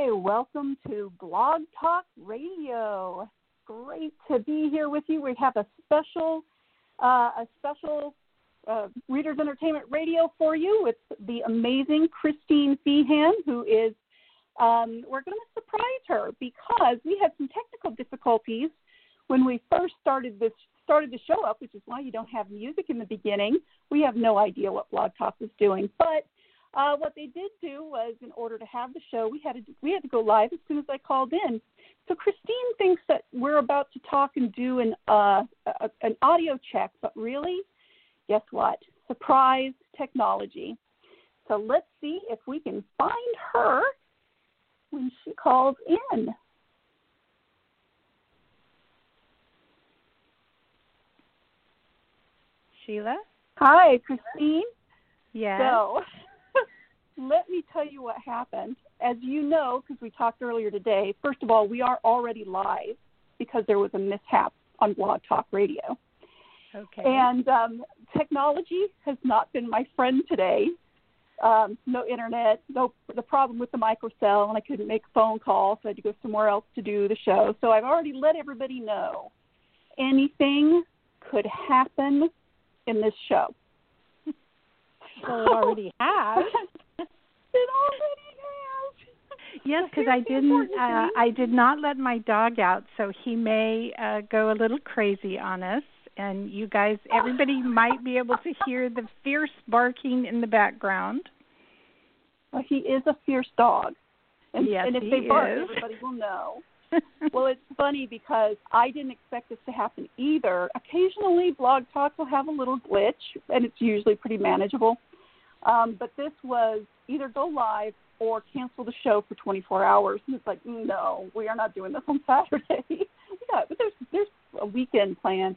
Hi, welcome to Blog Talk Radio. Great to be here with you. We have a special Readers Entertainment Radio for you with the amazing Christine Feehan, who is, we're going to surprise her because we had some technical difficulties when we first started the show up, which is why you don't have music in the beginning. We have no idea what Blog Talk is doing, but what they did do was, in order to have the show, we had to go live as soon as I called in. So Christine thinks that we're about to talk and do an audio check, but really, guess what? Surprise technology. So let's see if we can find her when she calls in. Sheila? Hi, Christine. Yeah. So let me tell you what happened. As you know, because we talked earlier today, first of all, we are already live because there was a mishap on Blog Talk Radio. Okay. And technology has not been my friend today. No internet, the problem with the microcell, and I couldn't make a phone call, so I had to go somewhere else to do the show. So I've already let everybody know anything could happen in this show. Well, it already has. It already has. Yes, because I did not let my dog out, so he may go a little crazy on us. And you guys, everybody might be able to hear the fierce barking in the background. Well, he is a fierce dog. And, yes, and if they bark, everybody will know. Well, it's funny because I didn't expect this to happen either. Occasionally, Blog Talk will have a little glitch, and it's usually pretty manageable. But this was either go live or cancel the show for 24 hours. And it's like, no, we are not doing this on Saturday. Yeah, but there's a weekend planned.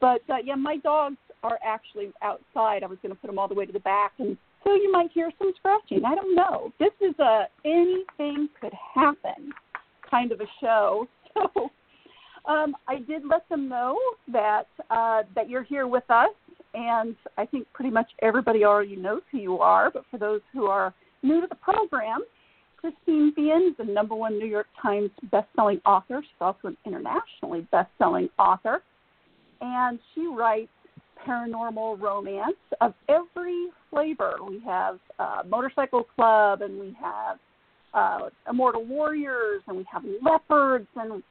But, yeah, my dogs are actually outside. I was going to put them all the way to the back, and so you might hear some scratching. I don't know. This is a anything could happen kind of a show. So I did let them know that you're here with us, and I think pretty much everybody already knows who you are. But for those who are new to the program, Christine Feehan is the #1 New York Times bestselling author. She's also an internationally bestselling author. And she writes paranormal romance of every flavor. We have Motorcycle Club, and we have Immortal Warriors, and we have Leopards, and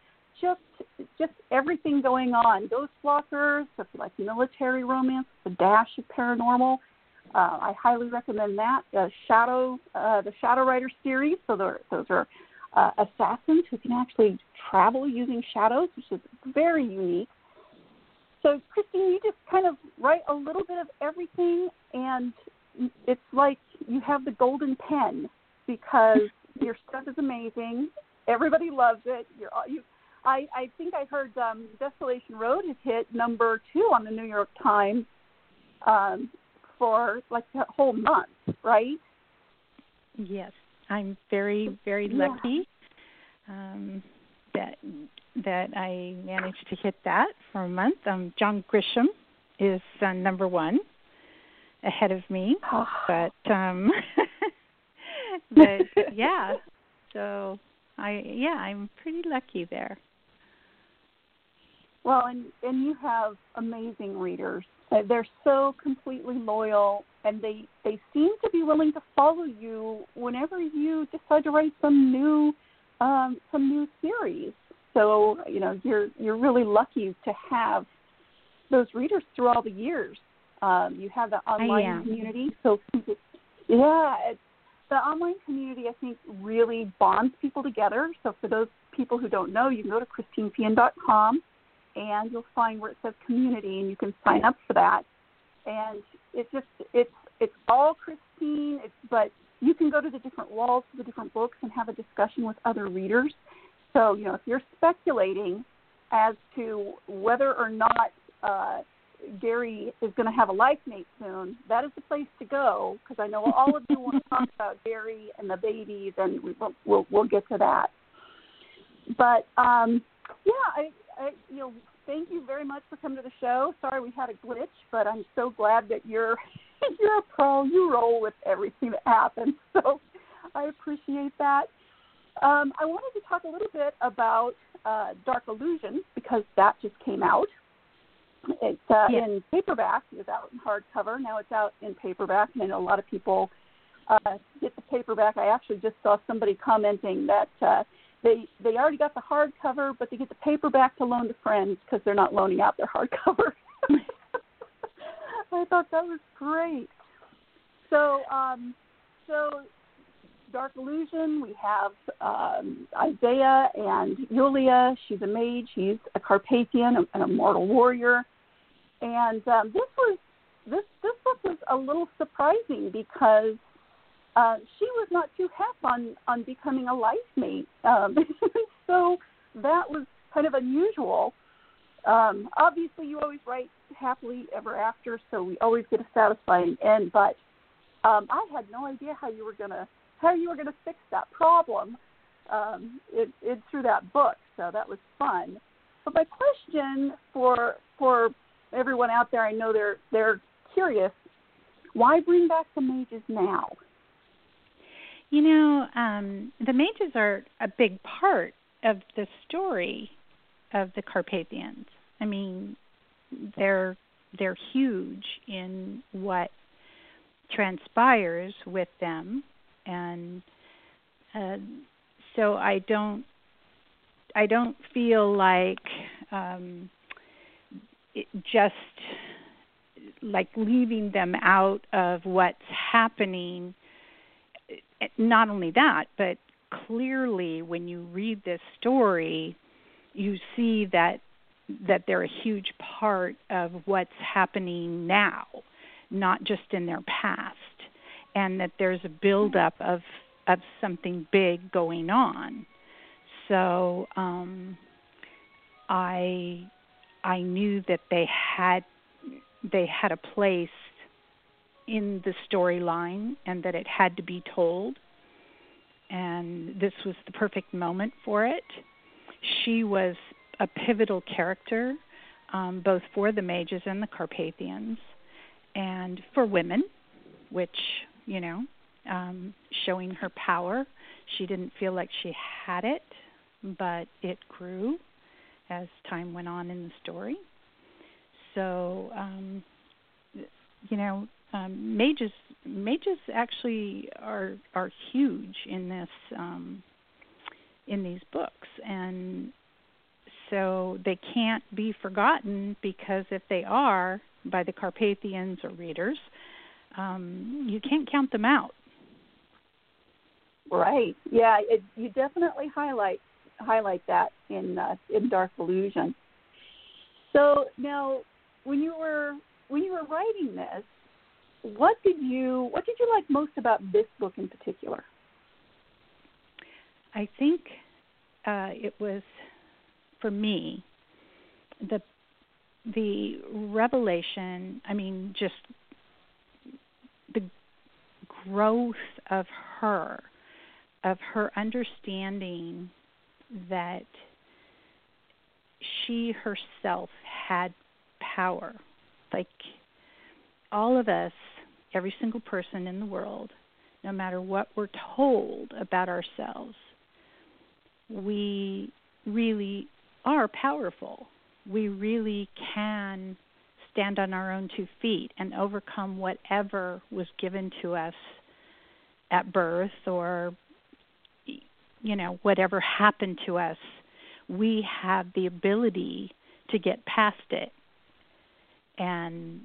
just everything going on. Ghostwalkers, so if you like military romance, the dash of paranormal, I highly recommend that. The Shadow Rider series, so those are assassins who can actually travel using shadows, which is very unique. So, Christine, you just kind of write a little bit of everything, and it's like you have the golden pen because your stuff is amazing. Everybody loves it. I think I heard Desolation Road has hit #2 on the New York Times for like a whole month, right? Yes, I'm very, very lucky that I managed to hit that for a month. John Grisham is #1 ahead of me, but yeah. So I'm pretty lucky there. Well, and you have amazing readers. They're so completely loyal, and they seem to be willing to follow you whenever you decide to write some new series. So, you know, you're really lucky to have those readers through all the years. You have the online community. So, yeah, the online community, I think, really bonds people together. So for those people who don't know, you can go to ChristineFeehan.com, and you'll find where it says community, and you can sign up for that. And it's all Christine, but you can go to the different walls for the different books and have a discussion with other readers. So, you know, if you're speculating as to whether or not Gary is going to have a life mate soon, that is the place to go, because I know all of you want to talk about Gary and the babies, and we'll get to that. But, I thank you very much for coming to the show. Sorry we had a glitch, but I'm so glad that you're a pro. You roll with everything that happens, so I appreciate that. I wanted to talk a little bit about Dark Illusion, because that just came out. It's in paperback. It was out in hardcover. Now it's out in paperback, and I know a lot of people get the paperback. I actually just saw somebody commenting that they already got the hardcover, but they get the paperback to loan to friends because they're not loaning out their hardcover. I thought that was great. So, so Dark Illusion, we have Isaiah and Yulia. She's a mage. He's a Carpathian, an immortal warrior. And this book was a little surprising because she was not too happy on becoming a life mate. So that was kind of unusual. Obviously, you always write happily ever after, so we always get a satisfying end. But I had no idea how you were gonna fix that problem through that book. So that was fun. But my question for everyone out there, I know they're curious. Why bring back the mages now? You know, the mages are a big part of the story of the Carpathians. I mean, they're huge in what transpires with them, and so I don't feel like just like leaving them out of what's happening. Not only that, but clearly when you read this story, you see that they're a huge part of what's happening now, not just in their past, and that there's a buildup of something big going on. So I knew that they had a place in the storyline and that it had to be told, and this was the perfect moment for it. She was a pivotal character, both for the mages and the Carpathians, and for women, which, you know, showing her power. She didn't feel like she had it, but it grew as time went on in the story. So, you know, mages actually are huge in this, in these books, and so they can't be forgotten, because if they are, by the Carpathians or readers, you can't count them out. Right. Yeah, you definitely highlight that in Dark Illusion. So now, when you were writing this, what did you like most about this book in particular? I think it was, for me, the revelation. I mean, just the growth of her understanding that she herself had power. Like all of us, every single person in the world, no matter what we're told about ourselves, we really are powerful. We really can stand on our own two feet and overcome whatever was given to us at birth, or, you know, whatever happened to us. We have the ability to get past it. And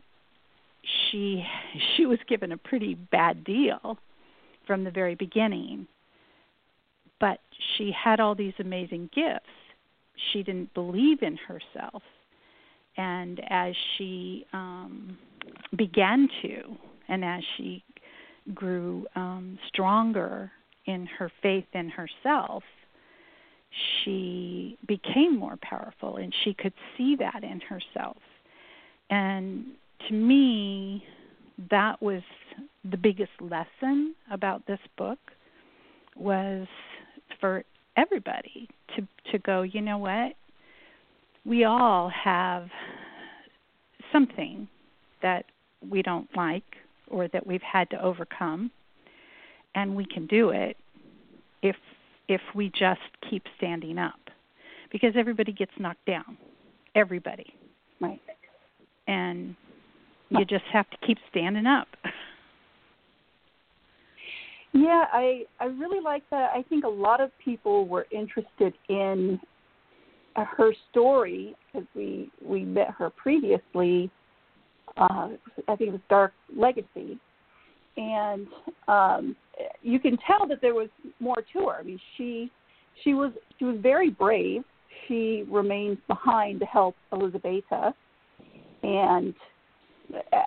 she was given a pretty bad deal from the very beginning. But she had all these amazing gifts. She didn't believe in herself. And as she began to, and as she grew stronger in her faith in herself, she became more powerful, and she could see that in herself. And to me, that was the biggest lesson about this book, was for everybody to go, you know what, we all have something that we don't like or that we've had to overcome, and we can do it if if we just keep standing up, because everybody gets knocked down, everybody. Right. And you just have to keep standing up. Yeah, I really like that. I think a lot of people were interested in her story because we met her previously. I think it was Dark Legacy. And you can tell that there was more to her. I mean, she was very brave. She remained behind to help Elisabetta, and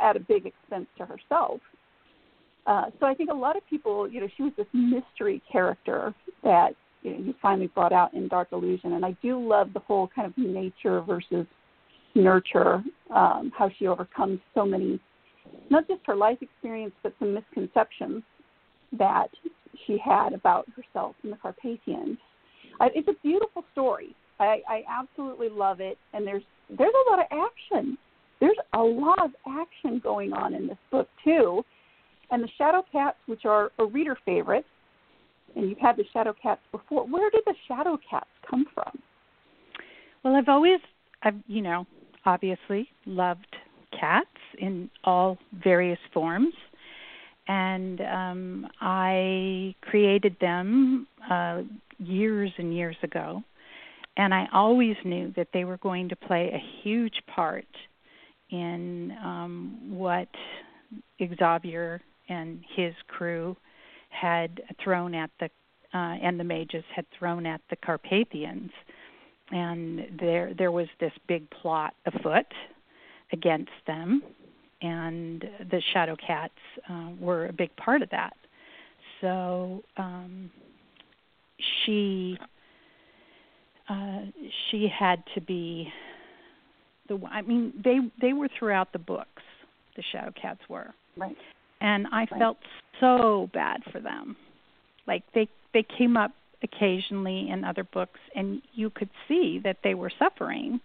at a big expense to herself. So I think a lot of people, you know, she was this mystery character that you finally brought out in Dark Illusion. And I do love the whole kind of nature versus nurture, how she overcomes so many, not just her life experience, but some misconceptions that she had about herself and the Carpathians. It's a beautiful story. I absolutely love it. And there's a lot of action. There's a lot of action going on in this book, too. And the Shadow Cats, which are a reader favorite, and you've had the Shadow Cats before. Where did the Shadow Cats come from? Well, I've you know, obviously loved cats in all various forms. And I created them years and years ago. And I always knew that they were going to play a huge part in what Ixavier and his crew had thrown at and the mages had thrown at the Carpathians. And there was this big plot afoot against them, and the Shadow Cats were a big part of that. So she had to be the one. I mean, they were throughout the books. The Shadow Cats were. Right. And I felt so bad for them. Like they came up occasionally in other books, and you could see that they were suffering,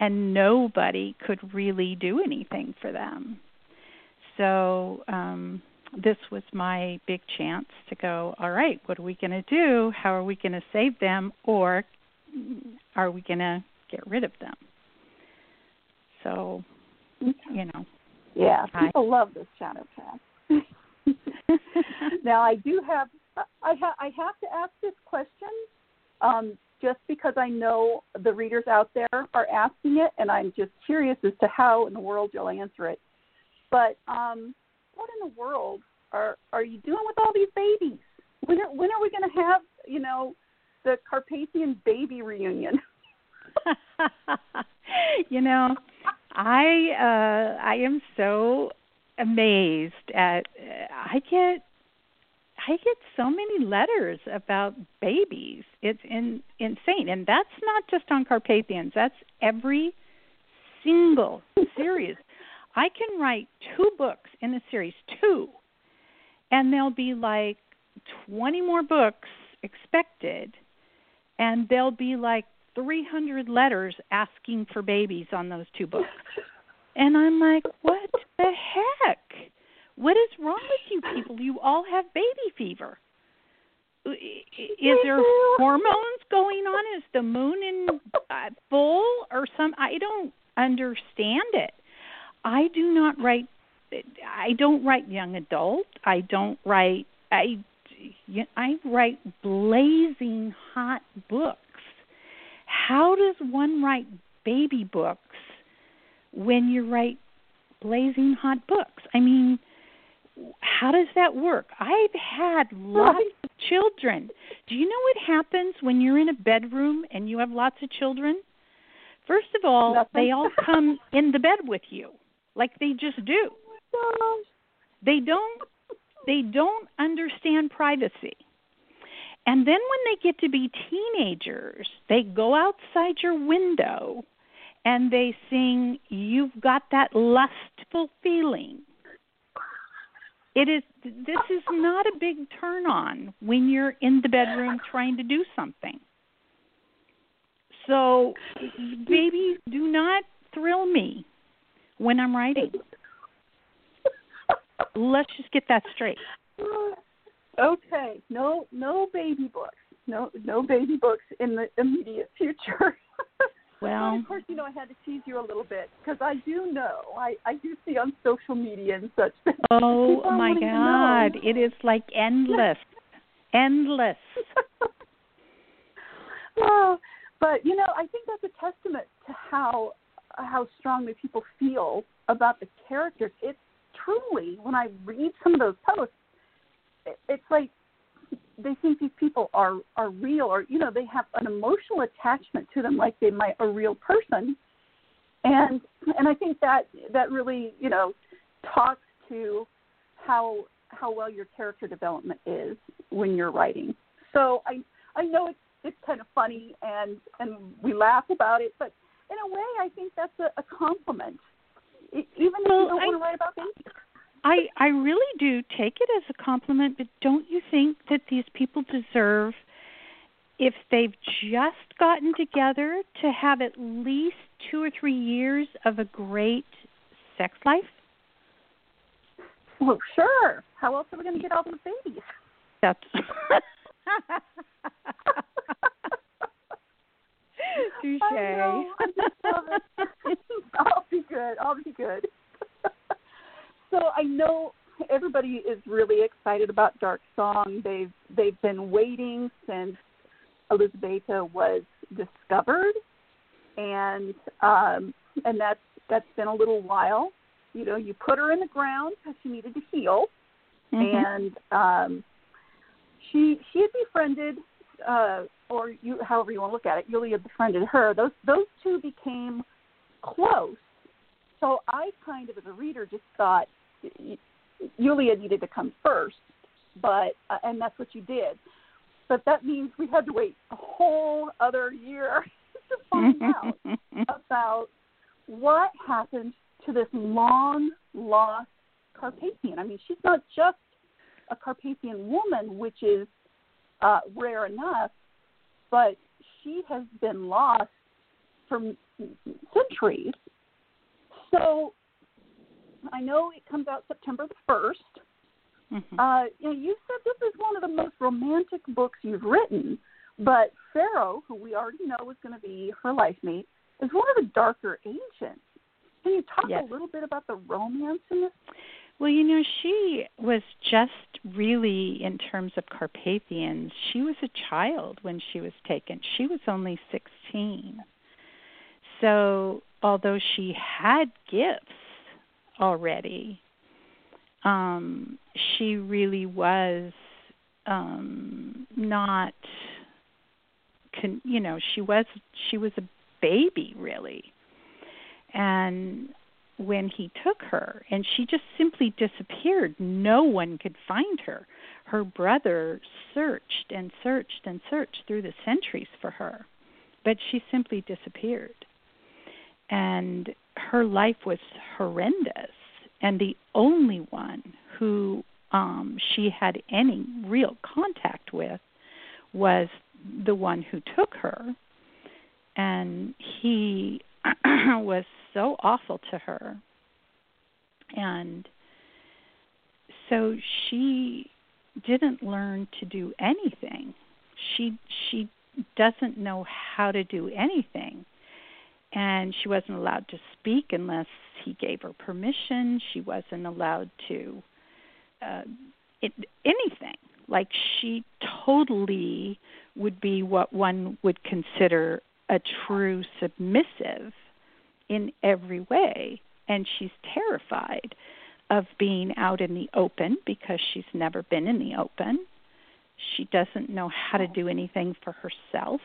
and nobody could really do anything for them. So this was my big chance to go, all right, what are we going to do? How are we going to save them, or are we going to get rid of them? So, you know. Yeah, people love this Shadow Cat. Now, I have to ask this question, just because I know the readers out there are asking it, and I'm just curious as to how in the world you'll answer it. But what in the world are you doing with all these babies? When are we going to have, you know, the Carpathian baby reunion? You know, I am so amazed at I get so many letters about babies. It's insane, and that's not just on Carpathians. That's every single series. I can write 2 books in a series, 2, and there'll be like 20 more books expected, and there'll be like 300 letters asking for babies on those 2 books. And I'm like, what the heck? What is wrong with you people? You all have baby fever. Is there hormones going on? Is the moon in full or some? I don't understand it. I don't write young adult. I write blazing hot books. How does one write baby books when you write blazing hot books? I mean, how does that work? I've had lots of children. Do you know what happens when you're in a bedroom and you have lots of children? First of all, They all come in the bed with you, like they just do. Oh my gosh. They don't understand privacy. And then when they get to be teenagers, they go outside your window and they sing, "You've Got That Lustful Feeling." This is not a big turn on when you're in the bedroom trying to do something. So babies do not thrill me when I'm writing. Let's just get that straight. Okay, no baby books. No baby books in the immediate future. Well, of course, I had to tease you a little bit because I do know. I do see on social media and such. Oh, my God. It is like endless. Endless. Well, but, I think that's a testament to how strongly people feel about the characters. It's truly, when I read some of those posts, it's like they think these people are real, or, they have an emotional attachment to them like they might a real person. And I think that really, talks to how well your character development is when you're writing. So I know it's kind of funny and we laugh about it, but in a way I think that's a compliment, even if you don't want to write about babies. I really do take it as a compliment, but don't you think that these people deserve, if they've just gotten together, to have at least 2 or 3 years of a great sex life? Well, sure. How else are we going to get all those babies? That's... Touché. I know. I just love it. I'll be good. So I know everybody is really excited about Dark Song. They've been waiting since Elisabetta was discovered, and that's been a little while. You put her in the ground because she needed to heal, and she had befriended, however you want to look at it, Yulia befriended her. Those two became close. So I kind of, as a reader, just thought Yulia needed to come first, but and that's what you did. But that means we had to wait a whole other year to find out about what happened to this long-lost Carpathian. I mean, she's not just a Carpathian woman, which is rare enough, but she has been lost for centuries. So I know it comes out September the 1st. You said this is one of the most romantic books you've written, but Pharaoh, who we already know is going to be her life mate, is one of the darker ancients. Can you talk a little bit about the romance in this? Well, she was just really, in terms of Carpathians, she was a child when she was taken. She was only 16. So... although she had gifts already, she really was not. She was a baby really, and when he took her, and she just simply disappeared. No one could find her. Her brother searched and searched and searched through the centuries for her, but she simply disappeared. And her life was horrendous, and the only one who she had any real contact with was the one who took her, and he was so awful to her. And so she didn't learn to do anything. She doesn't know how to do anything. And she wasn't allowed to speak unless he gave her permission. She wasn't allowed to anything. Like, she totally would be what one would consider a true submissive in every way. And she's terrified of being out in the open because she's never been in the open. She doesn't know how to do anything for herself.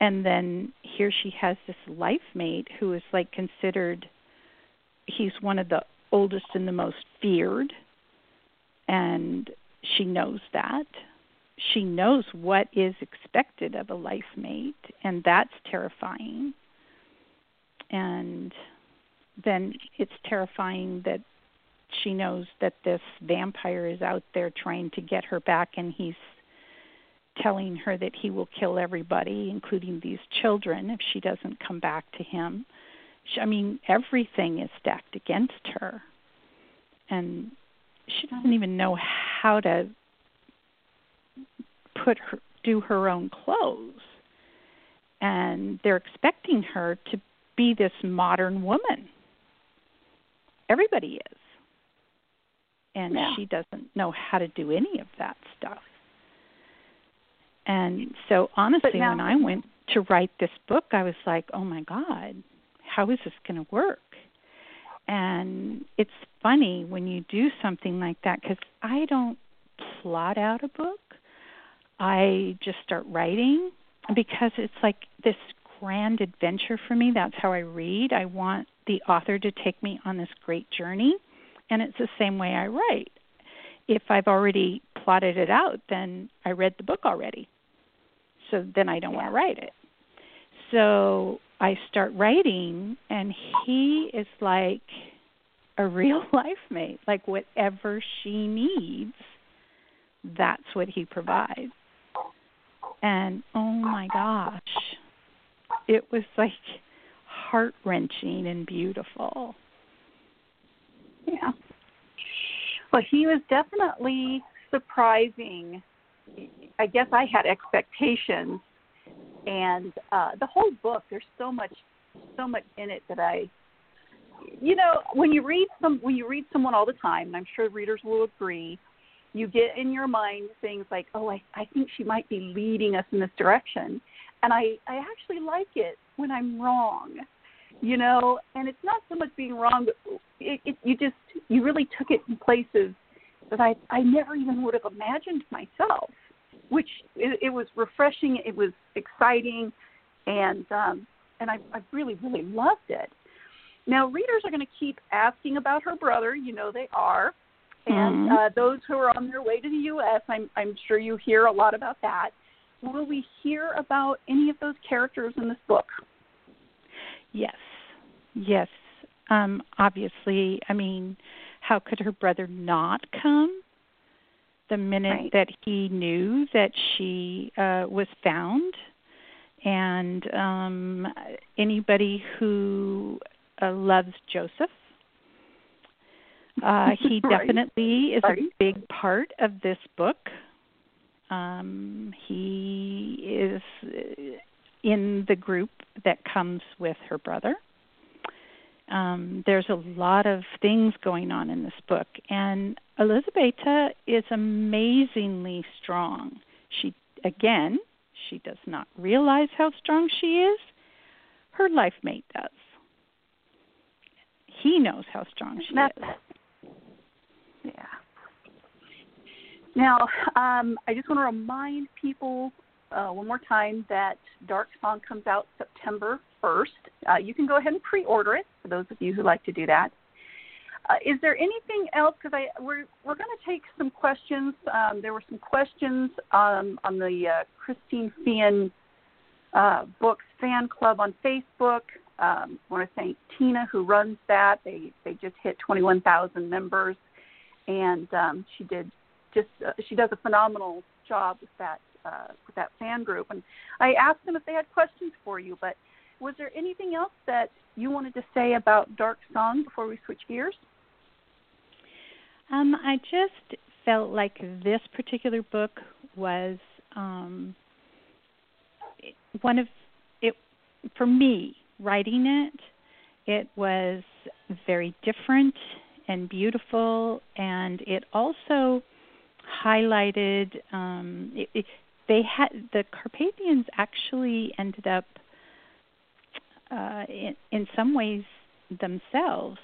And then here she has this life mate who is like considered, he's one of the oldest and the most feared. And she knows that. She knows what is expected of a life mate, and that's terrifying. And then it's terrifying that she knows that this vampire is out there trying to get her back, and he's telling her that he will kill everybody, including these children, if she doesn't come back to him. Everything is stacked against her. And she doesn't even know how to put her do her own clothes. And they're expecting her to be this modern woman. Everybody is. And she doesn't know how to do any of that stuff. And so, honestly, when I went to write this book, I was like, oh, my God, how is this going to work? And it's funny when you do something like that, because I don't plot out a book. I just start writing because it's like this grand adventure for me. That's how I read. I want the author to take me on this great journey. And it's the same way I write. If I've already plotted it out, then I read the book already. So then I don't want to write it. So I start writing, and he is like a real-life mate. Like whatever she needs, that's what he provides. And, oh, my gosh, it was like heart-wrenching and beautiful. Yeah. Well, he was definitely surprising. I guess I had expectations, and the whole book, there's so much in it that when you read someone all the time, and I'm sure readers will agree, you get in your mind things like, oh, I think she might be leading us in this direction, and I actually like it when I'm wrong. You know, and it's not so much being wrong, but you really took it in places that I never even would have imagined myself, which it was refreshing, it was exciting, and I really, really loved it. Now, readers are going to keep asking about her brother, you know they are, and those who are on their way to the U.S., I'm sure you hear a lot about that. Will we hear about any of those characters in this book? Yes. Obviously, I mean, how could her brother not come the minute that he knew that she was found? And anybody who loves Joseph, he definitely is a big part of this book. He is in the group that comes with her brother. There's a lot of things going on in this book, and Elisabetta is amazingly strong. She does not realize how strong she is. Her life mate does. He knows how strong she is. Yeah. Now, I just want to remind people one more time that Dark Song comes out September 1st. You can go ahead and pre-order it for those of you who like to do that. Is there anything else? Because we're going to take some questions. There were some questions on the Christine Feehan Books Fan Club on Facebook. I want to thank Tina who runs that. They just hit 21,000 members, and she does a phenomenal job with that. With that fan group, and I asked them if they had questions for you, but was there anything else that you wanted to say about Dark Song before we switch gears? I just felt like this particular book was for me, writing it, it was very different and beautiful, and it also highlighted they had the Carpathians actually ended up in some ways themselves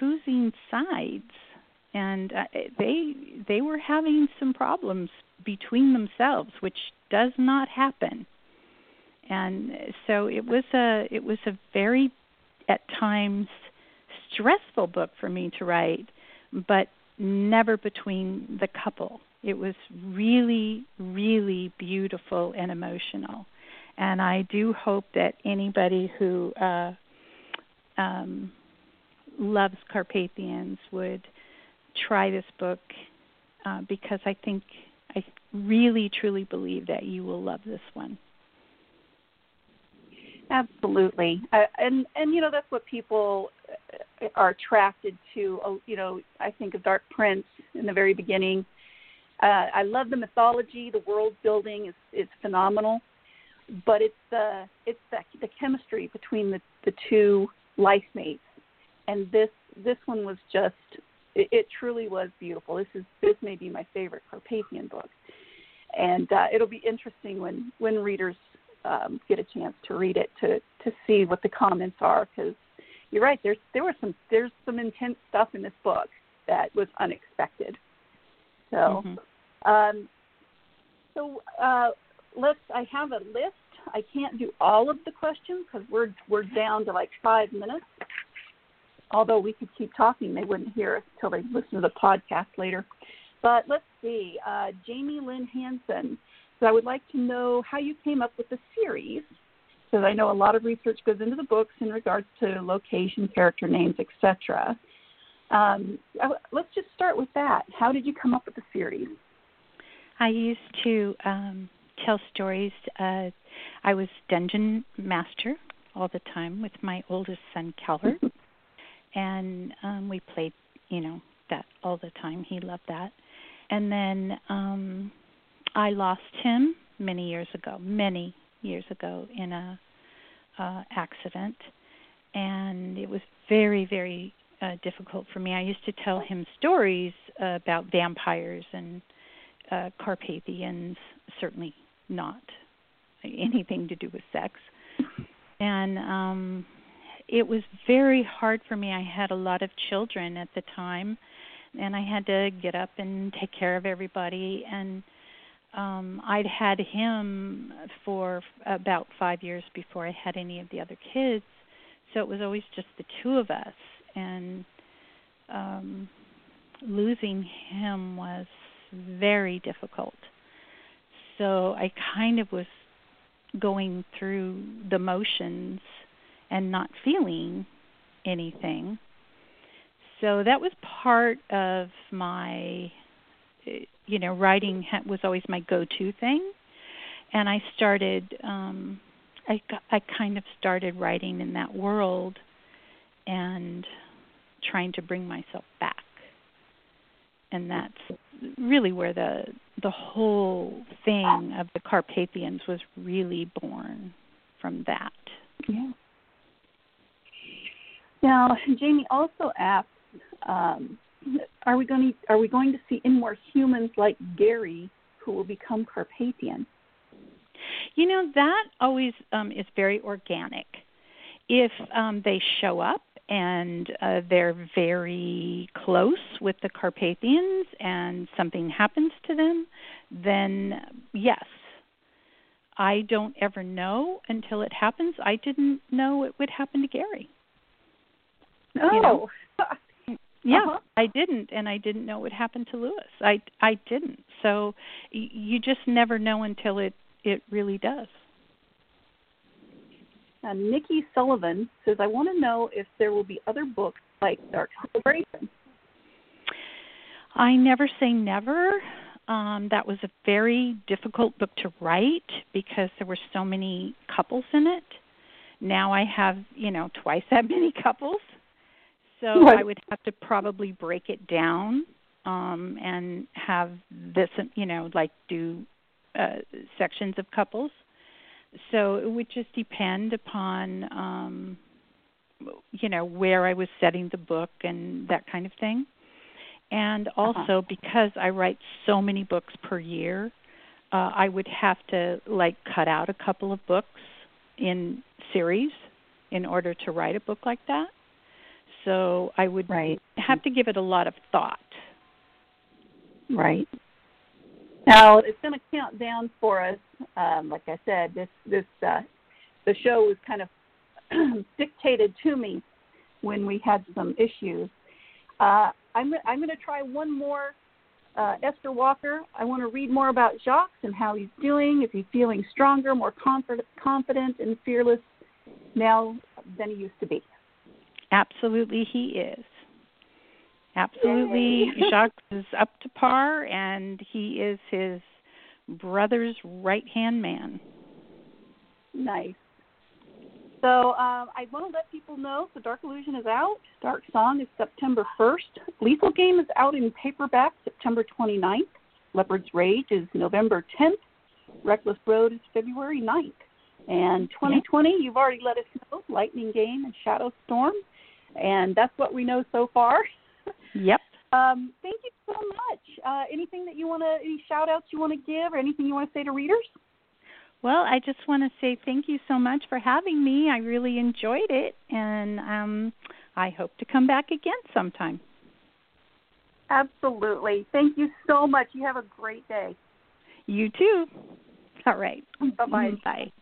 choosing sides, and they were having some problems between themselves, which does not happen. And so it was a very, at times, stressful book for me to write, but never between the couple. It was really, really beautiful and emotional. And I do hope that anybody who loves Carpathians would try this book because I really, truly believe that you will love this one. Absolutely. And, you know, that's what people are attracted to. You know, I think of Dark Prince in the very beginning. I love the mythology. The world building is phenomenal, but it's the chemistry between the two life mates, and this one was just it truly was beautiful. This may be my favorite Carpathian book, and it'll be interesting when readers get a chance to read it to see what the comments are, because you're right, there's some intense stuff in this book that was unexpected. So. Mm-hmm. I have a list. I can't do all of the questions because we're down to like 5 minutes. Although we could keep talking, they wouldn't hear us until they listen to the podcast later. But let's see, Jamie Lynn Hansen. So I would like to know how you came up with the series, because I know a lot of research goes into the books in regards to location, character names, etc. Let's just start with that. How did you come up with the series? I used to tell stories. I was dungeon master all the time with my oldest son, Calvert, and we played, that all the time. He loved that. And then I lost him many years ago in a accident, and it was very, very difficult for me. I used to tell him stories about vampires and Carpathians, certainly not anything to do with sex. And it was very hard for me. I had a lot of children at the time, and I had to get up and take care of everybody. And I'd had him for about 5 years before I had any of the other kids, so it was always just the two of us. And losing him was very difficult. So I kind of was going through the motions and not feeling anything. So that was part of my, writing was always my go-to thing. And I started, I kind of started writing in that world and trying to bring myself back. And that's really where the whole thing of the Carpathians was really born from that. Yeah. Now, Jamie also asked, are we going to see any more humans like Gary who will become Carpathian? That always is very organic. If they show up, and they're very close with the Carpathians, and something happens to them, then yes. I don't ever know until it happens. I didn't know it would happen to Gary. Oh. Yeah, uh-huh. I didn't know it would happen to Louis. I didn't. So you just never know until it really does. Nikki Sullivan says, I want to know if there will be other books like Dark Celebration. I never say never. That was a very difficult book to write because there were so many couples in it. Now I have, twice that many couples. So right. I would have to probably break it down and have this, do sections of couples. So it would just depend upon, where I was setting the book and that kind of thing. And also because I write so many books per year, I would have to, cut out a couple of books in series in order to write a book like that. So I would have to give it a lot of thought. Right. Now, it's going to count down for us. Like I said, this the show was kind of dictated to me when we had some issues. I'm going to try one more. Esther Walker, I want to read more about Jacques and how he's doing. Is he feeling stronger, more confident and fearless now than he used to be? Absolutely, he is. Absolutely. Jacques is up to par, and he is his brother's right-hand man. Nice. So I want to let people know the Dark Illusion is out. Dark Song is September 1st. Lethal Game is out in paperback September 29th. Leopard's Rage is November 10th. Reckless Road is February 9th. And 2020, You've already let us know, Lightning Game and Shadow Storm. And that's what we know so far. Yep. Thank you so much. Anything that you want to, any shout-outs you want to give or anything you want to say to readers? Well, I just want to say thank you so much for having me. I really enjoyed it, and I hope to come back again sometime. Absolutely. Thank you so much. You have a great day. You too. All right. Bye-bye. Bye.